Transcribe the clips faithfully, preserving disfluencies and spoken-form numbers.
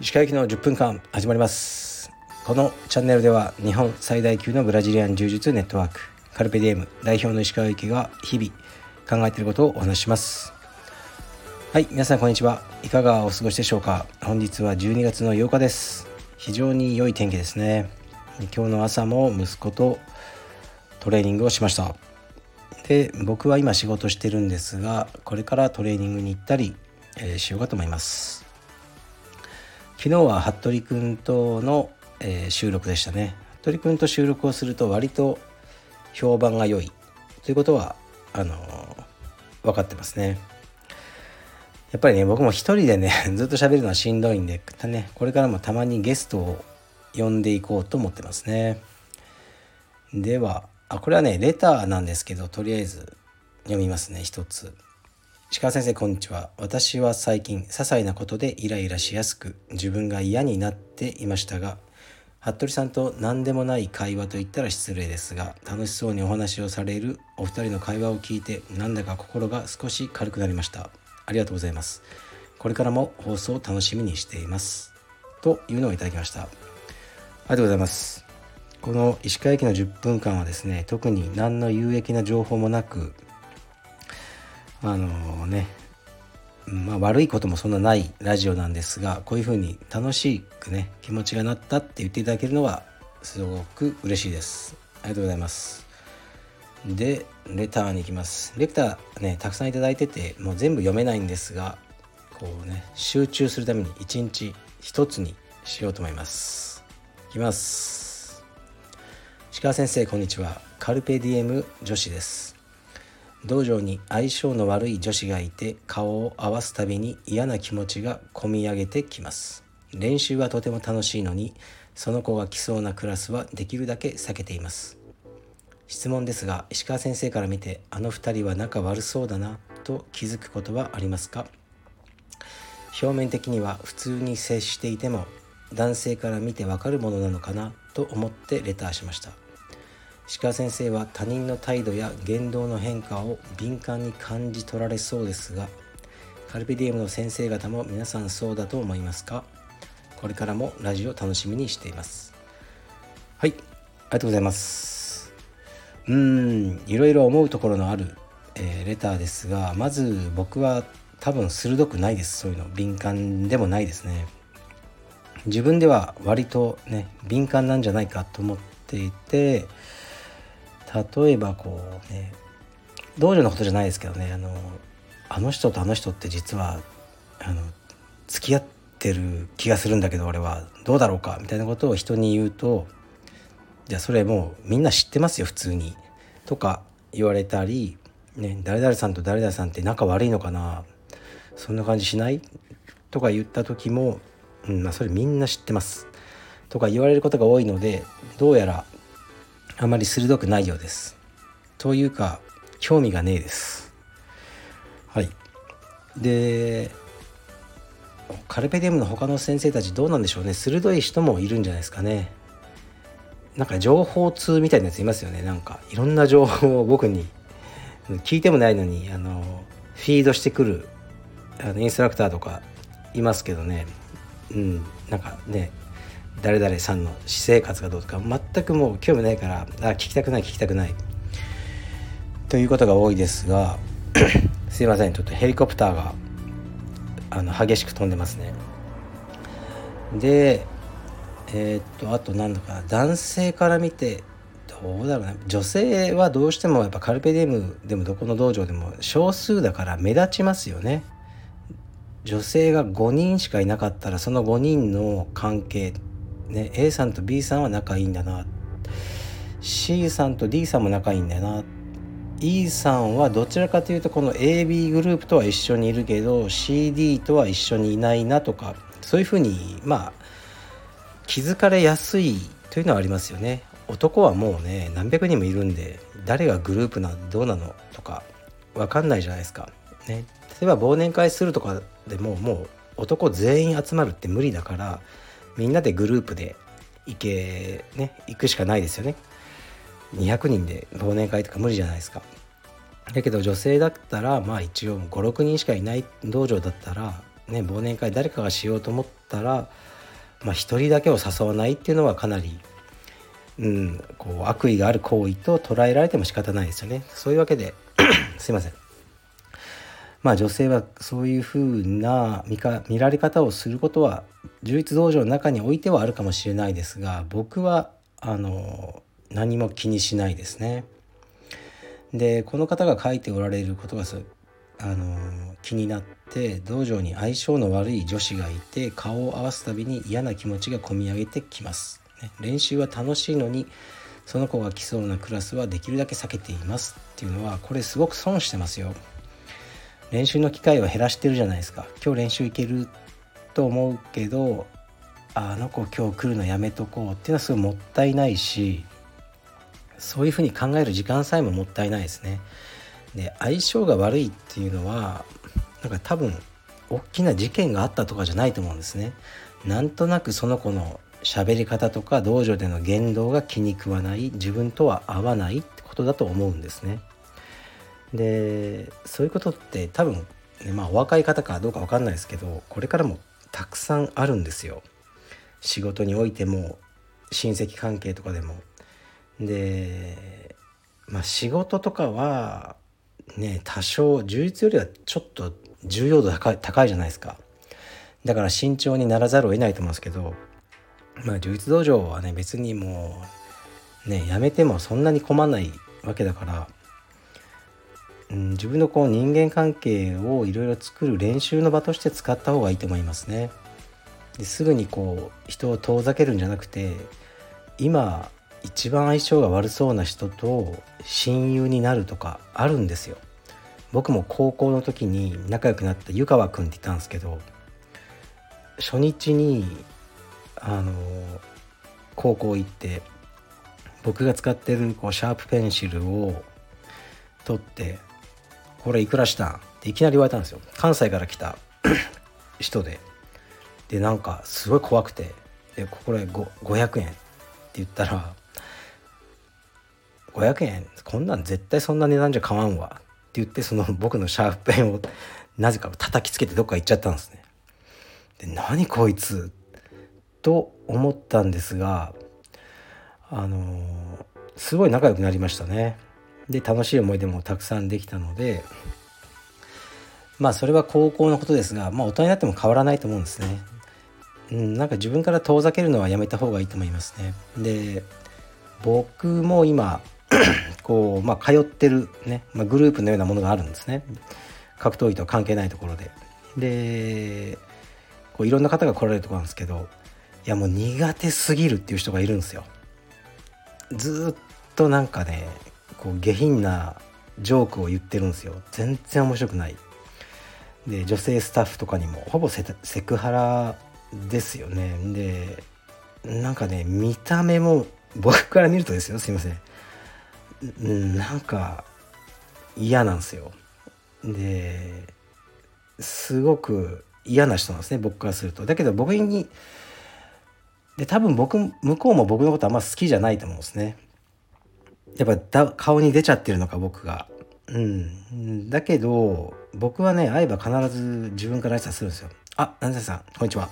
石川行きのじゅっぷんかん始まります。このチャンネルでは日本最大級のブラジリアン柔術ネットワークカルペディエム代表の石川行きが日々考えていることをお話しします。はい、皆さんこんにちは。いかがお過ごしでしょうか。本日はじゅうにがつのようかです。非常に良い天気ですね。今日の朝も息子とトレーニングをしました。で、僕は今仕事してるんですが、これからトレーニングに行ったり、えー、しようかと思います。昨日は服部くんとの、えー、収録でしたね。服部くんと収録をすると割と評判が良いということはあのー、分かってますね。やっぱりね、僕も一人でねずっと喋るのはしんどいんで、ね、これからもたまにゲストを呼んでいこうと思ってますね。では、あ、これはねレターなんですけど、とりあえず読みますね。一つ。石川先生、こんにちは。私は最近些細なことでイライラしやすく自分が嫌になっていましたが、服部さんと何でもない会話と言ったら失礼ですが、楽しそうにお話をされるお二人の会話を聞いて、なんだか心が少し軽くなりました。ありがとうございます。これからも放送を楽しみにしていますというのをいただきました。ありがとうございます。この石川行きのじゅっぷんかんはですね、特に何の有益な情報もなく、あのね、まあ、悪いこともそんなないラジオなんですが、こういうふうに楽しくね気持ちがなったって言っていただけるのはすごく嬉しいです。ありがとうございます。で、レターに行きます。レターね、たくさんいただいててもう全部読めないんですが、こうね集中するために一日一つにしようと思います。いきます。石川先生、こんにちは。カルペディエム女子です。道場に相性の悪い女子がいて、顔を合わすたびに嫌な気持ちがこみ上げてきます。練習はとても楽しいのに、その子が来そうなクラスはできるだけ避けています。質問ですが、石川先生から見てあの二人は仲悪そうだなと気づくことはありますか？表面的には普通に接していても男性から見てわかるものなのかなと思ってレターしました。石川先生は他人の態度や言動の変化を敏感に感じ取られそうですが、カルペディエムの先生方も皆さんそうだと思いますか？これからもラジオ楽しみにしています。はい、ありがとうございます。うーん、いろいろ思うところのある、えー、レターですが、まず僕は多分鋭くないです。そういうの敏感でもないですね。自分では割とね敏感なんじゃないかと思っていて、例えばこうね、道場のことじゃないですけどね、あの、あの人とあの人って実はあの付き合ってる気がするんだけど俺はどうだろうかみたいなことを人に言うと、じゃあそれもうみんな知ってますよ普通にとか言われたり、ね、誰々さんと誰々さんって仲悪いのかな、そんな感じしないとか言った時も、うん、まあそれみんな知ってますとか言われることが多いので、どうやらあまり鋭くないようです。というか興味がねえです。はい。で、カルペディエムの他の先生たちどうなんでしょうね。鋭い人もいるんじゃないですかね。なんか情報通みたいなやついますよね。なんかいろんな情報を僕に聞いてもないのにあのフィードしてくるあのインストラクターとかいますけどね、うん、なんかね誰々さんの私生活がどうとか全くもう興味ないから、あ、聞きたくない聞きたくないということが多いですがすいません、ちょっとヘリコプターがあの激しく飛んでますね。で、えー、っとあと何だか男性から見てどうだろうね。女性はどうしてもやっぱカルペディエムでもどこの道場でも少数だから目立ちますよね。女性がごにんしかいなかったらそのごにんの関係ね、A さんと B さんは仲いいんだな、 C さんと D さんも仲いいんだよな、 E さんはどちらかというとこの エービー グループとは一緒にいるけど シーディー とは一緒にいないなとか、そういうふうにまあ気づかれやすいというのはありますよね。男はもうね何百人もいるんで誰がグループなどうなのとか分かんないじゃないですか、ね、例えば忘年会するとかでももう男全員集まるって無理だから、みんなでグループで行け、ね、行くしかないですよね。にひゃくにんで忘年会とか無理じゃないですか。だけど女性だったらまあ一応ごろくにんしかいない道場だったらね、忘年会誰かがしようと思ったら、まあ、ひとりだけを誘わないっていうのはかなり、うん、こう悪意がある行為と捉えられても仕方ないですよね。そういうわけですいません、まあ、女性はそういうふうな 見か、見られ方をすることは柔術道場の中においてはあるかもしれないですが、僕はあの何も気にしないですね。でこの方が書いておられることがあの気になって、道場に相性の悪い女子がいて顔を合わすたびに嫌な気持ちが込み上げてきます、ね、練習は楽しいのにその子が来そうなクラスはできるだけ避けていますっていうのは、これすごく損してますよ。練習の機会を減らしてるじゃないですか。今日練習行けると思うけど、あの子今日来るのやめとこうっていうのはすごいもったいないし、そういうふうに考える時間さえももったいないですね。で相性が悪いっていうのはなんか多分大きな事件があったとかじゃないと思うんですね。なんとなくその子の喋り方とか道場での言動が気に食わない、自分とは合わないってことだと思うんですね。でそういうことって多分、ね、まあお若い方かどうか分かんないですけど、これからもたくさんあるんですよ。仕事においても親戚関係とかでも。で、まあ、仕事とかはね、多少充実よりはちょっと重要度高い、高いじゃないですか。だから慎重にならざるを得ないと思うんですけど、まあ充実道場はね別にもうねやめてもそんなに困んないわけだから、うん、自分のこう人間関係をいろいろ作る練習の場として使った方がいいと思いますね。ですぐにこう人を遠ざけるんじゃなくて、今一番相性が悪そうな人と親友になるとかあるんですよ。僕も高校の時に仲良くなった湯川くんって言ったんですけど、初日にあの高校行って僕が使ってるこうシャープペンシルを取って、これいくらしたんっていきなり言われたんですよ。関西から来た人で、でなんかすごい怖くて、でこれごひゃくえんって言ったら、ごひゃくえんこんなん絶対そんな値段じゃ買わんわって言って、その僕のシャープペンをなぜか叩きつけてどっか行っちゃったんですね。で何こいつと思ったんですが、あのー、すごい仲良くなりましたね。で楽しい思い出もたくさんできたので、まあそれは高校のことですが、まあ大人になっても変わらないと思うんですね、うん、なんか自分から遠ざけるのはやめた方がいいと思いますね。で僕も今こう、まあ、通ってる、ねまあ、グループのようなものがあるんですね。格闘技とは関係ないところで、でこういろんな方が来られるところなんですけど、いやもう苦手すぎるっていう人がいるんですよ。ずっとなんかねこう下品なジョークを言ってるんですよ。全然面白くない。で女性スタッフとかにもほぼセ、セクハラですよね。でなんかね見た目も僕から見るとですよ、すいません、なんか嫌なんですよ。ですごく嫌な人なんですね、僕からすると。だけど僕にで多分僕向こうも僕のことあんま好きじゃないと思うんですね。やっぱだ顔に出ちゃってるのか僕が、うん、だけど僕はね会えば必ず自分から挨拶するんですよ。あ、何々さんこんにちは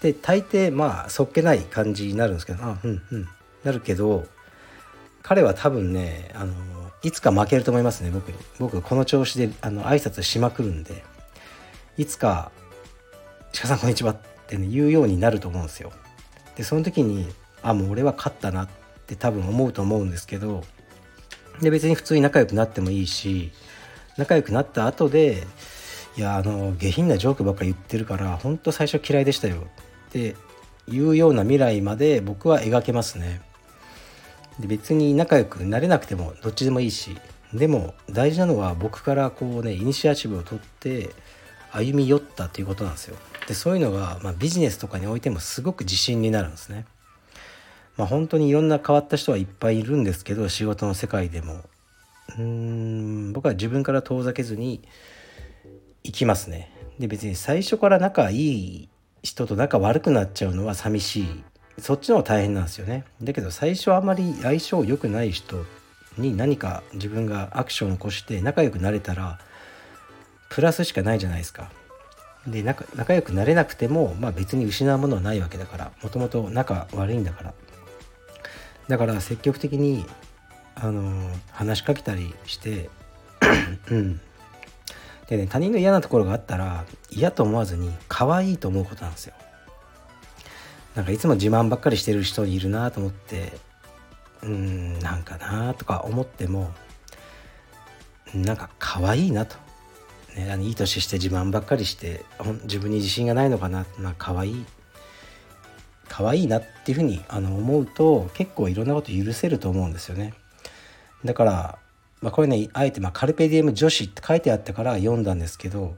で大抵まあそっけない感じになるんですけど、あうんうんなるけど、彼は多分ねあのいつか負けると思いますね僕に。僕この調子であの挨拶しまくるんで、いつか鹿さんこんにちはって、ね、言うようになると思うんですよ。でその時にあもう俺は勝ったなって多分思うと思うんですけど、で別に普通に仲良くなってもいいし、仲良くなった後でいやあの下品なジョークばっかり言ってるから本当最初嫌いでしたよっていうような未来まで僕は描けますね。で別に仲良くなれなくてもどっちでもいいし、でも大事なのは僕からこうねイニシアチブを取って歩み寄ったということなんですよ。でそういうのが、まあ、ビジネスとかにおいてもすごく自信になるんですね、まあ、本当にいろんな変わった人はいっぱいいるんですけど、仕事の世界でもうーん僕は自分から遠ざけずにいきますね。で別に最初から仲いい人と仲悪くなっちゃうのは寂しい、そっちの方が大変なんですよね。だけど最初あんまり相性良くない人に何か自分がアクションを起こして仲良くなれたらプラスしかないじゃないですか。で 仲, 仲良くなれなくても、まあ、別に失うものはないわけだから、もともと仲悪いんだからだから積極的にあのー、話しかけたりして、うん、でね、他人の嫌なところがあったら嫌と思わずに可愛いと思うことなんですよ。なんかいつも自慢ばっかりしてる人いるなと思って、うーんなんかなとか思っても、なんか可愛いなと、ね、あのいい年して自慢ばっかりして自分に自信がないのかな、まあ、可愛い可愛いなっていうふうにあの思うと結構いろんなこと許せると思うんですよね。だから、まあ、これねあえて、まあ、カルペディエム女子って書いてあったから読んだんですけど、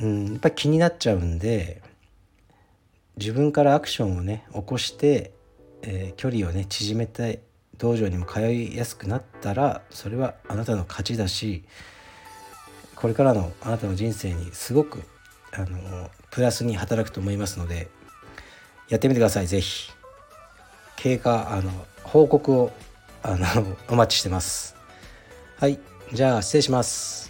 うんやっぱり気になっちゃうんで自分からアクションをね起こして、えー、距離をね縮めて道場にも通いやすくなったらそれはあなたの勝ちだし、これからのあなたの人生にすごくあのプラスに働くと思いますのでやってみてください。ぜひ経過あの報告をあのお待ちしてます。はい、じゃあ失礼します。